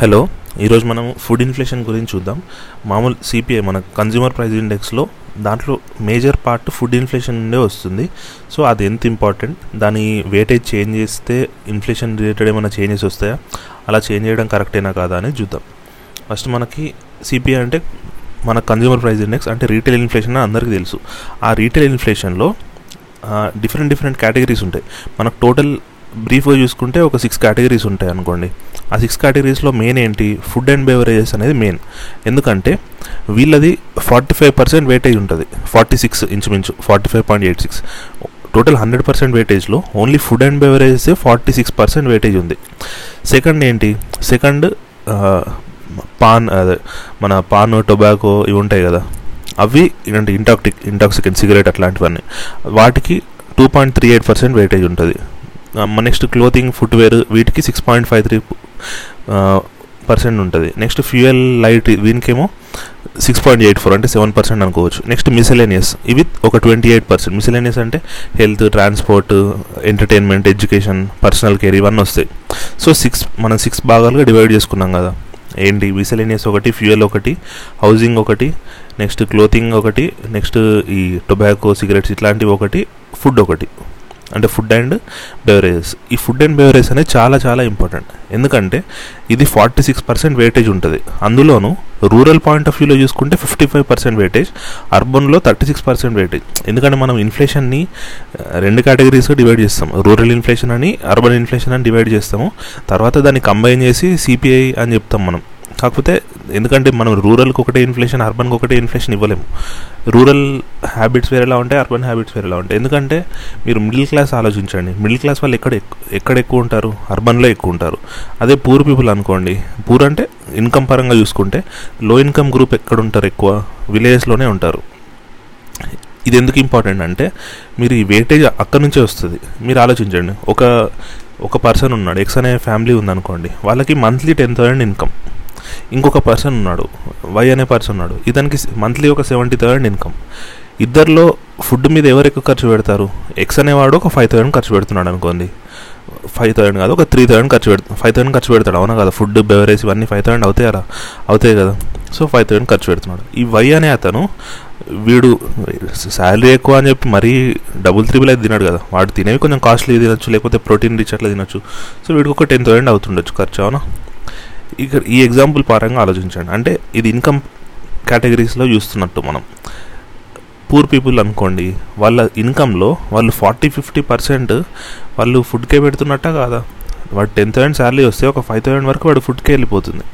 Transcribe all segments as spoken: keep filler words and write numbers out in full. Hello, ఈరోజు మనం food inflation గురించి చూద్దాం. మామూలు సిపిఐ మన కన్జ్యూమర్ ప్రైస్ ఇండెక్స్లో దాంట్లో మేజర్ పార్ట్ ఫుడ్ ఇన్ఫ్లేషన్ నుండే వస్తుంది. సో అది ఎంత ఇంపార్టెంట్, దాని వెయిటేజ్ చేంజ్ చేస్తే ఇన్ఫ్లేషన్ రిలేటెడ్ ఏమైనా చేంజెస్ వస్తాయా, అలా చేంజ్ చేయడం కరెక్టేనా కాదా అని చూద్దాం. ఫస్ట్ మనకి సిపిఐ అంటే మన కన్జ్యూమర్ ప్రైస్ ఇండెక్స్ అంటే రీటైల్ ఇన్ఫ్లేషన్ అని అందరికీ తెలుసు. ఆ రీటైల్ ఇన్ఫ్లేషన్లో డిఫరెంట్ డిఫరెంట్ కేటగిరీస్ ఉంటాయి. మనకు టోటల్ బ్రీఫ్గా చూసుకుంటే ఒక సిక్స్ కేటగిరీస్ ఉంటాయి అనుకోండి. ఆ సిక్స్ కేటగిరీస్లో మెయిన్ ఏంటి, ఫుడ్ అండ్ బెవరేజెస్ అనేది మెయిన్. ఎందుకంటే వీళ్ళది ఫార్టీ ఫైవ్ పర్సెంట్ వెయిటేజ్ ఉంటుంది, ఫార్టీ సిక్స్ ఇంచుమించు forty five point eight six total hundred percent వెయిటేజ్లో only food and beverages forty six percent weightage ఉంది. సెకండ్ ఏంటి, సెకండ్ పాన్, అదే మన పాన్ టొబాకో ఇవి ఉంటాయి కదా, అవి అంటే ఇంటాక్టిక్ ఇంటాక్సికెంట్ సిగరెట్ అట్లాంటివన్నీ, వాటికి two point three eight percent weightage ఉంటుంది. నెక్స్ట్ క్లోతింగ్, ఫుట్వేర్ వీటికి six point five three percent ఉంటుంది. నెక్స్ట్ ఫ్యూయల్, లైట్ వీనికేమో సిక్స్ పాయింట్ ఎయిట్ ఫోర్ అంటే సెవెన్ పర్సెంట్ అనుకోవచ్చు. నెక్స్ట్ మిసెలేనియస్, ఇవి ఒక ట్వంటీ ఎయిట్ పర్సెంట్ మిసెలేనియస్ అంటే health, transport, entertainment, education, personal care ఇవన్నీ వస్తాయి. సో సిక్స్ మనం సిక్స్ భాగాలుగా డివైడ్ చేసుకున్నాం కదా, ఏంటి మిసెలేనియస్ ఒకటి, ఫ్యూయల్ ఒకటి, హౌసింగ్ ఒకటి, నెక్స్ట్ క్లోతింగ్ ఒకటి, నెక్స్ట్ ఈ టొబాకో సిగరెట్స్ ఇట్లాంటివి ఒకటి, ఫుడ్ ఒకటి అంటే ఫుడ్ అండ్ బెవరేజెస్. ఈ ఫుడ్ అండ్ బెవరేజెస్ అనేది చాలా చాలా ఇంపార్టెంట్. ఎందుకంటే ఇది ఫార్టీ సిక్స్ పర్సెంట్ వెయిటేజ్ ఉంటుంది. అందులోనూ రూరల్ పాయింట్ ఆఫ్ వ్యూలో చూసుకుంటే ఫిఫ్టీ ఫైవ్ పర్సెంట్ వెయిటేజ్, అర్బన్లో థర్టీ సిక్స్ పర్సెంట్ వెయిటేజ్. ఎందుకంటే మనం ఇన్ఫ్లేషన్ని రెండు కేటగిరీస్గా డివైడ్ చేస్తాము, రూరల్ ఇన్ఫ్లేషన్ అని, అర్బన్ ఇన్ఫ్లేషన్ అని డివైడ్ చేస్తాము. తర్వాత దాన్ని కంబైన్ చేసి సిపిఐ అని చెప్తాం మనం. కాకపోతే ఎందుకంటే మనం రూరల్కి ఒకటే ఇన్ఫ్లేషన్, అర్బన్కి ఒకటే ఇన్ఫ్లేషన్ ఇవ్వలేము. రూరల్ హ్యాబిట్స్ వేరేలా ఉంటాయి, అర్బన్ హ్యాబిట్స్ వేరేలా ఉంటాయి. ఎందుకంటే మీరు మిడిల్ క్లాస్ ఆలోచించండి, మిడిల్ క్లాస్ వాళ్ళు ఎక్కడ ఎక్కడ ఎక్కువ ఉంటారు, అర్బన్లో ఎక్కువ ఉంటారు. అదే పూర్ పీపుల్ అనుకోండి, పూర్ అంటే ఇన్కమ్ పరంగా చూసుకుంటే లో ఇన్కమ్ గ్రూప్ ఎక్కడ ఉంటారు, ఎక్కువ విలేజెస్లోనే ఉంటారు. ఇది ఎందుకు ఇంపార్టెంట్ అంటే మీరు ఈ వెయిటేజ్ అక్కడి నుంచే వస్తుంది. మీరు ఆలోచించండి, ఒక ఒక పర్సన్ ఉన్నాడు, ఎక్స్ అనే ఫ్యామిలీ ఉందనుకోండి, వాళ్ళకి మంత్లీ టెన్ థౌసండ్ ఇన్కమ్. ఇంకొక పర్సన్ ఉన్నాడు, వై అనే పర్సన్ ఉన్నాడు, ఇతనికి మంత్లీ ఒక సెవెంటీ థౌసండ్ ఇన్కమ్. ఇద్దరిలో ఫుడ్ మీద ఎవరు ఎక్కువ ఖర్చు పెడతారు? ఎక్స్ అనేవాడు ఒక ఫైవ్ థౌసండ్ ఖర్చు పెడుతున్నాడు అనుకోండి, ఫైవ్ థౌసండ్ కాదు ఒక త్రీ థౌసండ్ ఖర్చు పెడతాడు ఫైవ్ థౌసండ్ ఖర్చు పెడతాడు అవునా కదా, ఫుడ్ బెవరేజ్ ఇవన్నీ ఫైవ్ థౌసండ్ అవుతాయి కదా అవుతాయి కదా సో ఫైవ్ థౌసండ్ ఖర్చు పెడుతున్నాడు. ఈ వై అనే అతను, వీడు శాలరీ ఎక్కువ అని చెప్పి మరీ డబుల్ త్రిబుల్ అయితే తినడు కదా, వాడు తినేవి కొంచెం కాస్ట్లీ తినొచ్చు, లేకపోతే ప్రోటీన్ రిచ్ అట్లా తినొచ్చు. సో వీడికి ఒక టెన్ థౌసండ్ అవుతుండొచ్చు ఖర్చు, అవునా. ఇక్కడ ఈ ఎగ్జాంపుల్ పరంగా ఆలోచించండి, అంటే ఇది ఇన్కమ్ కేటగిరీస్లో చూస్తున్నట్టు. మనం పూర్ పీపుల్ అనుకోండి, వాళ్ళ ఇన్కంలో వాళ్ళు ఫార్టీ ఫిఫ్టీ పర్సెంట్ వాళ్ళు ఫుడ్కే పెడుతున్నట్ట కాదా, వాడు టెన్ థౌసండ్ శాలరీ వస్తే ఒక ఫైవ్ థౌసండ్ వరకు వాడు ఫుడ్కే వెళ్ళిపోతుంది.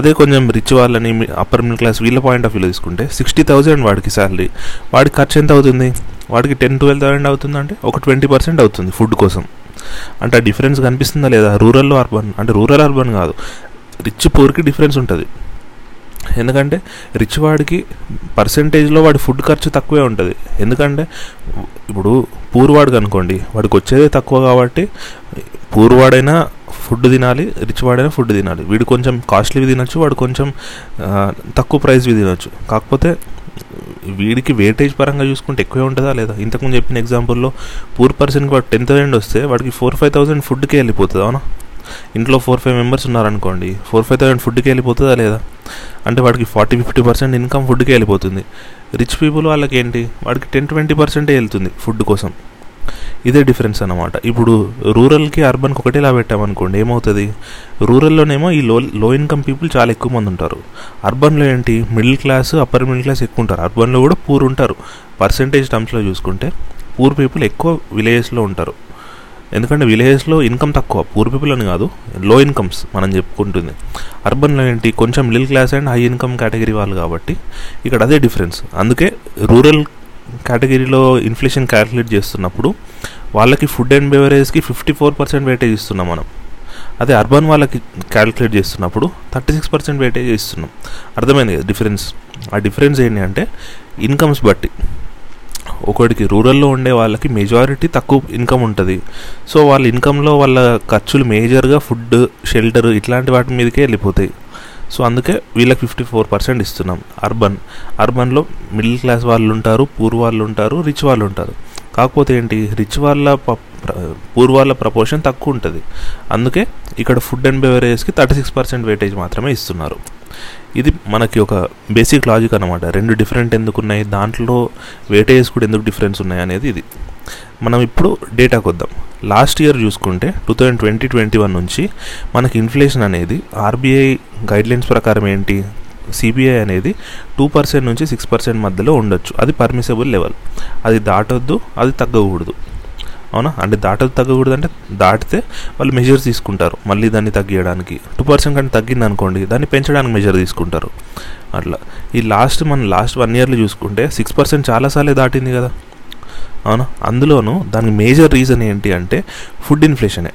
అదే కొంచెం రిచ్ వాళ్ళని, అప్పర్ మిడిల్ క్లాస్ వీళ్ళ పాయింట్ ఆఫ్ వ్యూలో తీసుకుంటే సిక్స్టీ థౌసండ్ వాడికి శాలరీ, వాడికి ఖర్చు ఎంత అవుతుంది, వాడికి టెన్ ట్వెల్వ్ థౌసండ్ అవుతుంది, అంటే ఒక ట్వంటీ పర్సెంట్ అవుతుంది ఫుడ్ కోసం. అంటే ఆ డిఫరెన్స్ కనిపిస్తుందా లేదా, రూరల్లో అర్బన్ అంటే రూరల్ అర్బన్ కాదు, రిచ్ పూర్కి డిఫరెన్స్ ఉంటుంది. ఎందుకంటే రిచ్ వాడికి పర్సంటేజ్లో వాడి ఫుడ్ ఖర్చు తక్కువే ఉంటుంది. ఎందుకంటే ఇప్పుడు పూర్ వాడికి అనుకోండి, వాడికి వచ్చేదే తక్కువ కాబట్టి పూర్ వాడైనా ఫుడ్ తినాలి, రిచ్ వాడైనా ఫుడ్ తినాలి. వీడు కొంచెం కాస్ట్లీవి తినొచ్చు, వాడు కొంచెం తక్కువ ప్రైస్వి తినొచ్చు. కాకపోతే వీడికి వెయిటేజ్ పరంగా చూసుకుంటే ఎక్కువే ఉంటుందా లేదా? ఇంతకుముందు చెప్పిన ఎగ్జాంపుల్లో పూర్ పర్సన్కి వాడు టెన్ థౌసండ్ వస్తే వాడికి ఫోర్ ఫైవ్ థౌసండ్ ఫుడ్కే వెళ్ళిపోతుంది, అవునా. ఇంట్లో ఫోర్ ఫైవ్ మెంబర్స్ ఉన్నారనుకోండి, ఫోర్ ఫైవ్ థౌసండ్ ఫుడ్కి వెళ్ళిపోతుందా లేదా, అంటే వాడికి ఫార్టీ ఫిఫ్టీ పర్సెంట్ ఇన్కమ్ ఫుడ్కే వెళ్ళిపోతుంది. రిచ్ పీపుల్ వాళ్ళకి ఏంటి, వాడికి టెన్ ట్వంటీ పర్సెంటే వెళ్తుంది ఫుడ్ కోసం. ఇదే డిఫరెన్స్ అన్నమాట. ఇప్పుడు రూరల్కి అర్బన్కి ఒకటే ఇలా పెట్టామనుకోండి, ఏమవుతుంది, రూరల్లోనేమో ఈ లో లో ఇన్కమ్ పీపుల్ చాలా ఎక్కువ మంది ఉంటారు. అర్బన్లో ఏంటి, middle class, upper middle class ఎక్కువ ఉంటారు. అర్బన్లో కూడా పూర్ ఉంటారు. పర్సంటేజ్ టర్మ్స్లో చూసుకుంటే పూర్ పీపుల్ ఎక్కువ విలేజెస్లో ఉంటారు. ఎందుకంటే విలేజెస్లో ఇన్కమ్ తక్కువ, పూర్ పీపుల్ అని కాదు, లో ఇన్కమ్స్ మనం చెప్పుకుంటుంది. అర్బన్లో ఏంటి, కొంచెం middle class and high income category వాళ్ళు కాబట్టి ఇక్కడ అదే డిఫరెన్స్. అందుకే రూరల్ కేటగిరీలో ఇన్ఫ్లేషన్ క్యాలిక్యులేట్ చేస్తున్నప్పుడు వాళ్ళకి ఫుడ్ అండ్ బెవరేజ్కి ఫిఫ్టీ ఫోర్ పర్సెంట్ వెయిటేజ్ ఇస్తున్నాం మనం. అదే అర్బన్ వాళ్ళకి క్యాలిక్యులేట్ చేస్తున్నప్పుడు థర్టీ సిక్స్ పర్సెంట్ వెయిటేజ్ ఇస్తున్నాం. అర్థమైంది కదా డిఫరెన్స్. ఆ డిఫరెన్స్ ఏంటి అంటే ఇన్కమ్స్ బట్టి. ఒకటికి రూరల్లో ఉండే వాళ్ళకి మెజారిటీ తక్కువ ఇన్కమ్ ఉంటుంది. సో వాళ్ళ ఇన్కంలో వాళ్ళ ఖర్చులు మేజర్గా ఫుడ్, షెల్టర్ ఇట్లాంటి వాటి మీదకే వెళ్ళిపోతాయి. సో అందుకే వీళ్ళకి ఫిఫ్టీ ఫోర్ పర్సెంట్ ఇస్తున్నాం. అర్బన్ అర్బన్లో మిడిల్ క్లాస్ వాళ్ళు ఉంటారు, పూర్ వాళ్ళు ఉంటారు, రిచ్ వాళ్ళు ఉంటారు. కాకపోతే ఏంటి, రిచ్ వాళ్ళ పూర్వాల ప్రపోర్షన్ తక్కువ ఉంటుంది. అందుకే ఇక్కడ ఫుడ్ అండ్ బెవరేజ్కి థర్టీ సిక్స్ పర్సెంట్ వెయిటేజ్ మాత్రమే ఇస్తున్నారు. ఇది మనకి ఒక బేసిక్ లాజిక్ అనమాట. రెండు డిఫరెంట్ ఎందుకు ఉన్నాయి, దాంట్లో వెయిటేజ్ కూడా ఎందుకు డిఫరెన్స్ ఉన్నాయి అనేది ఇది. మనం ఇప్పుడు డేటాకి వద్దాం. లాస్ట్ ఇయర్ చూసుకుంటే two thousand twenty twenty one నుంచి మనకి ఇన్ఫ్లేషన్ అనేది ఆర్బీఐ గైడ్లైన్స్ ప్రకారం ఏంటి, సిబిఐ అనేది టూ పర్సెంట్ నుంచి సిక్స్ పర్సెంట్ మధ్యలో ఉండొచ్చు. అది పర్మిసబుల్ లెవెల్, అది దాటొద్దు, అది తగ్గకూడదు. అవునా, అంటే దాటదు తగ్గకూడదు అంటే దాటితే వాళ్ళు మెజర్స్ తీసుకుంటారు మళ్ళీ దాన్ని తగ్గించడానికి. టూ పర్సెంట్ కంటే తగ్గింది అనుకోండి, దాన్ని పెంచడానికి మెజర్ తీసుకుంటారు. అట్లా ఈ లాస్ట్ మన లాస్ట్ వన్ ఇయర్లో చూసుకుంటే సిక్స్ పర్సెంట్ చాలాసార్లే దాటింది కదా. అవునా, అందులోనూ దానికి మేజర్ రీజన్ ఏంటి అంటే ఫుడ్ ఇన్ఫ్లేషనే.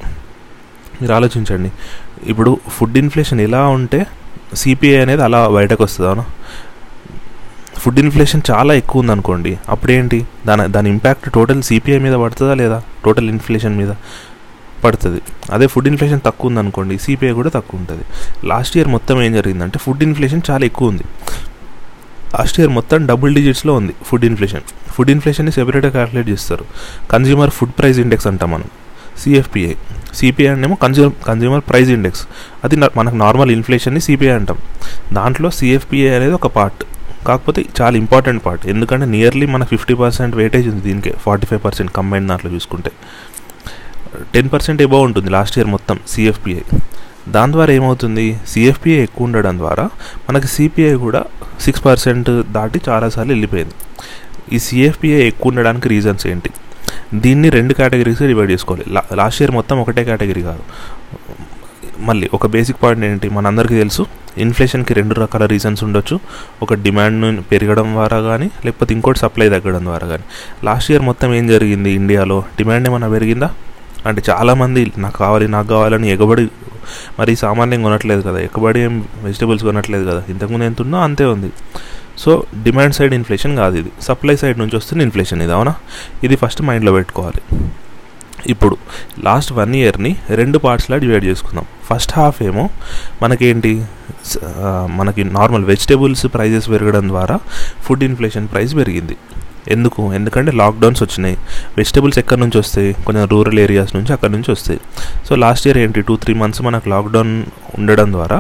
మీరు ఆలోచించండి, ఇప్పుడు ఫుడ్ ఇన్ఫ్లేషన్ ఎలా ఉంటే సిపిఐ అనేది అలా బయటకు వస్తుంది. అవునా, ఫుడ్ ఇన్ఫ్లేషన్ చాలా ఎక్కువ ఉందనుకోండి, అప్పుడేంటి దాని దాని ఇంపాక్ట్ టోటల్ సిపిఐ మీద పడుతుందా లేదా, టోటల్ ఇన్ఫ్లేషన్ మీద పడుతుంది. అదే ఫుడ్ ఇన్ఫ్లేషన్ తక్కువ ఉందనుకోండి, సిపిఐ కూడా తక్కువ ఉంటుంది. లాస్ట్ ఇయర్ మొత్తం ఏం జరిగిందంటే ఫుడ్ ఇన్ఫ్లేషన్ చాలా ఎక్కువ ఉంది. లాస్ట్ ఇయర్ మొత్తం డబుల్ డిజిట్స్లో ఉంది ఫుడ్ ఇన్ఫ్లేషన్. ఫుడ్ ఇన్ఫ్లేషన్ని సెపరేట్గా క్యాల్కులేట్ చేస్తారు. కన్జ్యూమర్ ఫుడ్ ప్రైస్ ఇండెక్స్ అంటాం మనం, సిఎఫ్పిఐ. సిపిఐ అంటేమో కన్జ్యూమర్ కన్జ్యూమర్ ప్రైస్ ఇండెక్స్, అది మనకు నార్మల్ ఇన్ఫ్లేషన్ని సిపిఐ అంటాం. దాంట్లో సిఎఫ్పిఐ అనేది ఒక పార్ట్, కాకపోతే చాలా ఇంపార్టెంట్ పార్ట్. ఎందుకంటే నియర్లీ మన ఫిఫ్టీ పర్సెంట్ వెయిటేజ్ ఉంది దీనికే, ఫార్టీ ఫైవ్ పర్సెంట్ కంబైన్ దాంట్లో చూసుకుంటే టెన్ పర్సెంట్ ఎబోవ్ ఉంటుంది లాస్ట్ ఇయర్ మొత్తం సిఎఫ్పిఐ. దాని ద్వారా ఏమవుతుంది, సిఎఫ్పిఐ ఎక్కువ ఉండడం ద్వారా మనకి సిపిఐ కూడా సిక్స్ పర్సెంట్ దాటి చాలాసార్లు వెళ్ళిపోయింది. ఈ సిఎఫ్పిఐ ఎక్కువ ఉండడానికి రీజన్స్ ఏంటి, దీన్ని రెండు కేటగిరీస్గా డివైడ్ చేసుకోవాలి. లా లాస్ట్ ఇయర్ మొత్తం ఒకటే కేటగిరీ కాదు. మళ్ళీ ఒక బేసిక్ పాయింట్ ఏంటి, మనందరికీ తెలుసు ఇన్ఫ్లేషన్కి రెండు రకాల రీజన్స్ ఉండొచ్చు. ఒక డిమాండ్ పెరగడం ద్వారా కానీ, లేకపోతే ఇంకోటి సప్లై తగ్గడం ద్వారా కానీ. లాస్ట్ ఇయర్ మొత్తం ఏం జరిగింది, ఇండియాలో డిమాండ్ ఏమైనా పెరిగిందా అంటే చాలామంది నాకు కావాలి నాకు కావాలని ఎగబడి, మరి సామాన్యం కొనట్లేదు కదా, ఎగబడి ఏం వెజిటబుల్స్ కొనట్లేదు కదా, ఇంతకుముందు ఎంత ఉందో అంతే ఉంది. సో డిమాండ్ సైడ్ ఇన్ఫ్లేషన్ కాదు ఇది, సప్లై సైడ్ నుంచి వస్తున్న ఇన్ఫ్లేషన్ ఇది. అవునా, ఇది ఫస్ట్ మైండ్లో పెట్టుకోవాలి. ఇప్పుడు లాస్ట్ వన్ ఇయర్ని రెండు పార్ట్స్లా డివైడ్ చేసుకుందాం. ఫస్ట్ హాఫ్ ఏమో మనకేంటి, మనకి నార్మల్ వెజిటేబుల్స్ ప్రైజెస్ పెరగడం ద్వారా ఫుడ్ ఇన్ఫ్లేషన్ ప్రైస్ పెరిగింది. ఎందుకు, ఎందుకంటే లాక్డౌన్స్ వచ్చినాయి. వెజిటేబుల్స్ ఎక్కడి నుంచి వస్తాయి, కొంచెం రూరల్ ఏరియాస్ నుంచి, అక్కడి నుంచి వస్తాయి. సో లాస్ట్ ఇయర్ ఏంటి, టూ త్రీ మంత్స్ మనకు లాక్డౌన్ ఉండడం ద్వారా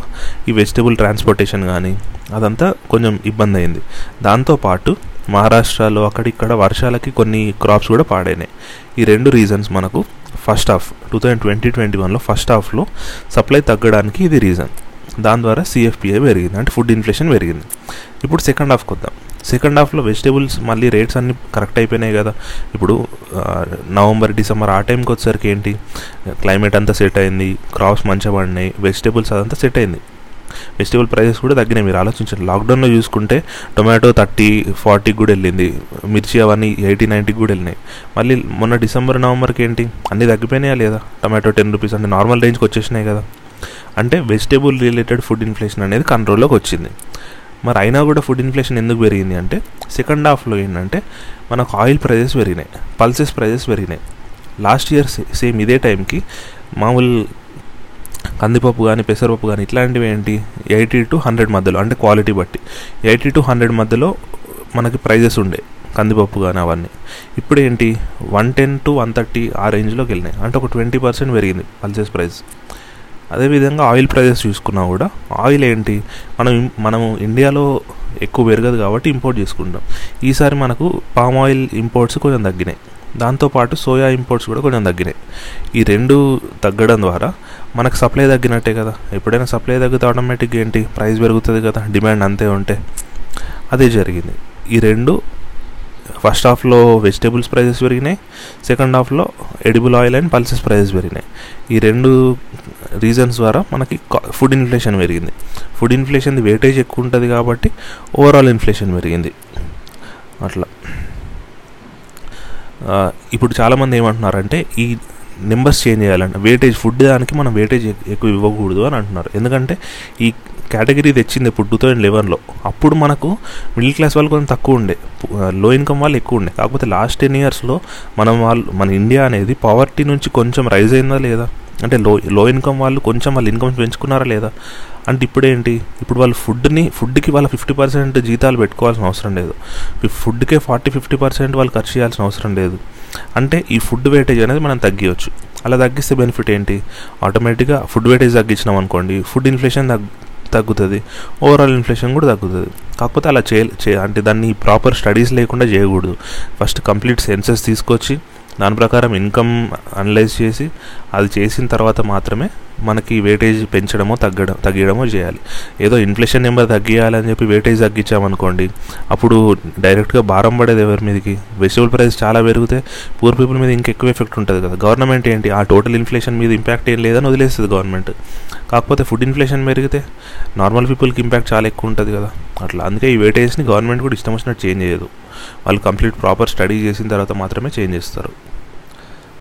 ఈ వెజిటేబుల్ ట్రాన్స్పోర్టేషన్ కానీ అదంతా కొంచెం ఇబ్బంది అయింది. దాంతోపాటు మహారాష్ట్రలో అక్కడిక్కడ వర్షాలకి కొన్ని క్రాప్స్ కూడా పాడైనాయి. ఈ రెండు రీజన్స్ మనకు first half two thousand twenty twenty వన్లో ఫస్ట్ హాఫ్లో సప్లై తగ్గడానికి ఇది రీజన్. దాని ద్వారా సిఎఫ్పిఐ పెరిగింది, అంటే ఫుడ్ ఇన్ఫ్లేషన్ పెరిగింది. ఇప్పుడు సెకండ్ హాఫ్కి వద్దాం. సెకండ్ హాఫ్లో వెజిటేబుల్స్ మళ్ళీ రేట్స్ అన్నీ కరెక్ట్ అయిపోయినాయి కదా. ఇప్పుడు నవంబర్ డిసెంబర్ ఆ టైంకి వచ్చేసరికి ఏంటి, క్లైమేట్ అంతా సెట్ అయింది, క్రాప్స్ మంచిగా పడినాయి, వెజిటేబుల్స్ అదంతా సెట్ అయింది, వెజిటేబుల్ ప్రైజెస్ కూడా తగ్గినాయి. మీరు ఆలోచించండి, లాక్డౌన్లో చూసుకుంటే టొమాటో థర్టీ ఫార్టీకి కూడా వెళ్ళింది, మిర్చి అవన్నీ ఎయిటీ నైంటీకి కూడా వెళ్ళినాయి. మళ్ళీ మొన్న డిసెంబర్ నవంబర్కి ఏంటి అన్నీ తగ్గిపోయినాయా లేదా, టొమాటో టెన్ రూపీస్ అంటే నార్మల్ రేంజ్కి వచ్చేసినాయి కదా. అంటే వెజిటేబుల్ రిలేటెడ్ ఫుడ్ ఇన్ఫ్లేషన్ అనేది కంట్రోల్లోకి వచ్చింది. మరి అయినా కూడా ఫుడ్ ఇన్ఫ్లేషన్ ఎందుకు పెరిగింది అంటే సెకండ్ హాఫ్లో ఏంటంటే మనకు ఆయిల్ ప్రైజెస్ పెరిగినాయి, పల్సెస్ ప్రైజెస్ పెరిగినాయి. లాస్ట్ ఇయర్ సేమ్ ఇదే టైంకి మామూలు కందిపప్పు కానీ పెసరపప్పు కానీ ఇట్లాంటివి ఏంటి ఎయిటీ టు హండ్రెడ్ మధ్యలో, అంటే క్వాలిటీ బట్టి ఎయిటీ టు హండ్రెడ్ మధ్యలో మనకి ప్రైజెస్ ఉండే కందిపప్పు కానీ అవన్నీ. ఇప్పుడు ఏంటి one ten to one thirty ఆ రేంజ్లోకి వెళ్ళినాయి, అంటే ఒక ట్వంటీ పర్సెంట్ పెరిగింది పల్సెస్ ప్రైస్. అదేవిధంగా ఆయిల్ ప్రైజెస్ చూసుకున్నా కూడా ఆయిల్ ఏంటి మనం మనము ఇండియాలో ఎక్కువ పెరగదు కాబట్టి ఇంపోర్ట్ చేసుకుంటాం. ఈసారి మనకు పామ్ ఆయిల్ ఇంపోర్ట్స్ కొంచెం తగ్గినాయి, దాంతోపాటు సోయా ఇంపోర్ట్స్ కూడా కొంచెం తగ్గినాయి. ఈ రెండు తగ్గడం ద్వారా మనకు సప్లై తగ్గినట్టే కదా. ఎప్పుడైనా సప్లై తగ్గితే ఆటోమేటిక్గా ఏంటి ప్రైస్ పెరుగుతుంది కదా, డిమాండ్ అంతే ఉంటే. అదే జరిగింది. ఈ రెండు ఫస్ట్ హాఫ్లో వెజిటేబుల్స్ ప్రైజెస్ పెరిగినాయి, సెకండ్ హాఫ్లో edible oil and pulses prices పెరిగినాయి. ఈ రెండు రీజన్స్ ద్వారా మనకి ఫుడ్ ఇన్ఫ్లేషన్ పెరిగింది. ఫుడ్ ఇన్ఫ్లేషన్ వెయిటేజ్ ఎక్కువ ఉంటుంది కాబట్టి ఓవరాల్ ఇన్ఫ్లేషన్ పెరిగింది. అట్లా ఇప్పుడు చాలామంది ఏమంటున్నారంటే ఈ నెంబర్స్ చేంజ్ చేయాలంటే వెయిటేజ్ ఫుడ్ దానికి మనం వెయిటేజ్ ఎక్కువ ఇవ్వకూడదు అని అంటున్నారు. ఎందుకంటే ఈ కేటగిరీ తెచ్చింది ఇప్పుడు టూ థౌజండ్ లెవెన్లో. అప్పుడు మనకు మిడిల్ క్లాస్ వాళ్ళు కొంచెం తక్కువ ఉండే, లో ఇన్కమ్ వాళ్ళు ఎక్కువ ఉండే. కాకపోతే లాస్ట్ టెన్ ఇయర్స్లో మనం వాళ్ళు మన ఇండియా అనేది పావర్టీ నుంచి కొంచెం రైజ్ అయిందా లేదా, అంటే లో లో ఇన్కమ్ వాళ్ళు కొంచెం వాళ్ళ ఇన్కమ్స్ పెంచుకున్నారా లేదా? అంటే ఇప్పుడేంటి, ఇప్పుడు వాళ్ళు ఫుడ్ని ఫుడ్కి వాళ్ళ ఫిఫ్టీ పర్సెంట్ జీతాలు పెట్టుకోవాల్సిన అవసరం లేదు, ఫుడ్కే ఫార్టీ ఫిఫ్టీ పర్సెంట్ వాళ్ళు ఖర్చు చేయాల్సిన అవసరం లేదు. అంటే ఈ ఫుడ్ వేటేజ్ అనేది మనం తగ్గించవచ్చు. అలా తగ్గిస్తే బెనిఫిట్ ఏంటి, ఆటోమేటిక్గా ఫుడ్ వేటేజ్ తగ్గించినాం అనుకోండి ఫుడ్ ఇన్ఫ్లేషన్ తగ్గుతుంది, ఓవరాల్ ఇన్ఫ్లేషన్ కూడా తగ్గుతుంది. కాకపోతే అలా చే అంటే దాన్ని ప్రాపర్ స్టడీస్ లేకుండా చేయకూడదు. ఫస్ట్ కంప్లీట్ సెన్సెస్ తీసుకొచ్చి దాని ప్రకారం ఇన్కమ్ అనలైజ్ చేసి అది చేసిన తర్వాత మాత్రమే మనకి వేటేజ్ పెంచడమో తగ్గడం తగ్గించడమో చేయాలి. ఏదో ఇన్ఫ్లేషన్ నెంబర్ తగ్గియాలని చెప్పి వేటేజ్ తగ్గించామనుకోండి అప్పుడు డైరెక్ట్గా భారం పడేది ఎవరి మీదకి? వెజిటబుల్ ప్రైస్ చాలా పెరిగితే పూర్ పీపుల్ మీద ఇంకెక్కువ ఎఫెక్ట్ ఉంటుంది కదా. గవర్నమెంట్ ఏంటి, ఆ టోటల్ ఇన్ఫ్లేషన్ మీద ఇంపాక్ట్ ఏం లేదని వదిలేస్తుంది గవర్నమెంట్. కాకపోతే ఫుడ్ ఇన్ఫ్లేషన్ పెరిగితే నార్మల్ పీపుల్కి ఇంపాక్ట్ చాలా ఎక్కువ ఉంటుంది కదా. అట్లా అందుకే ఈ వేటేజ్ని గవర్నమెంట్ కూడా ఇష్టం వచ్చినట్టు చేంజ్ చేయదు. వాళ్ళు కంప్లీట్ ప్రాపర్ స్టడీ చేసిన తర్వాత మాత్రమే చేంజ్ చేస్తారు.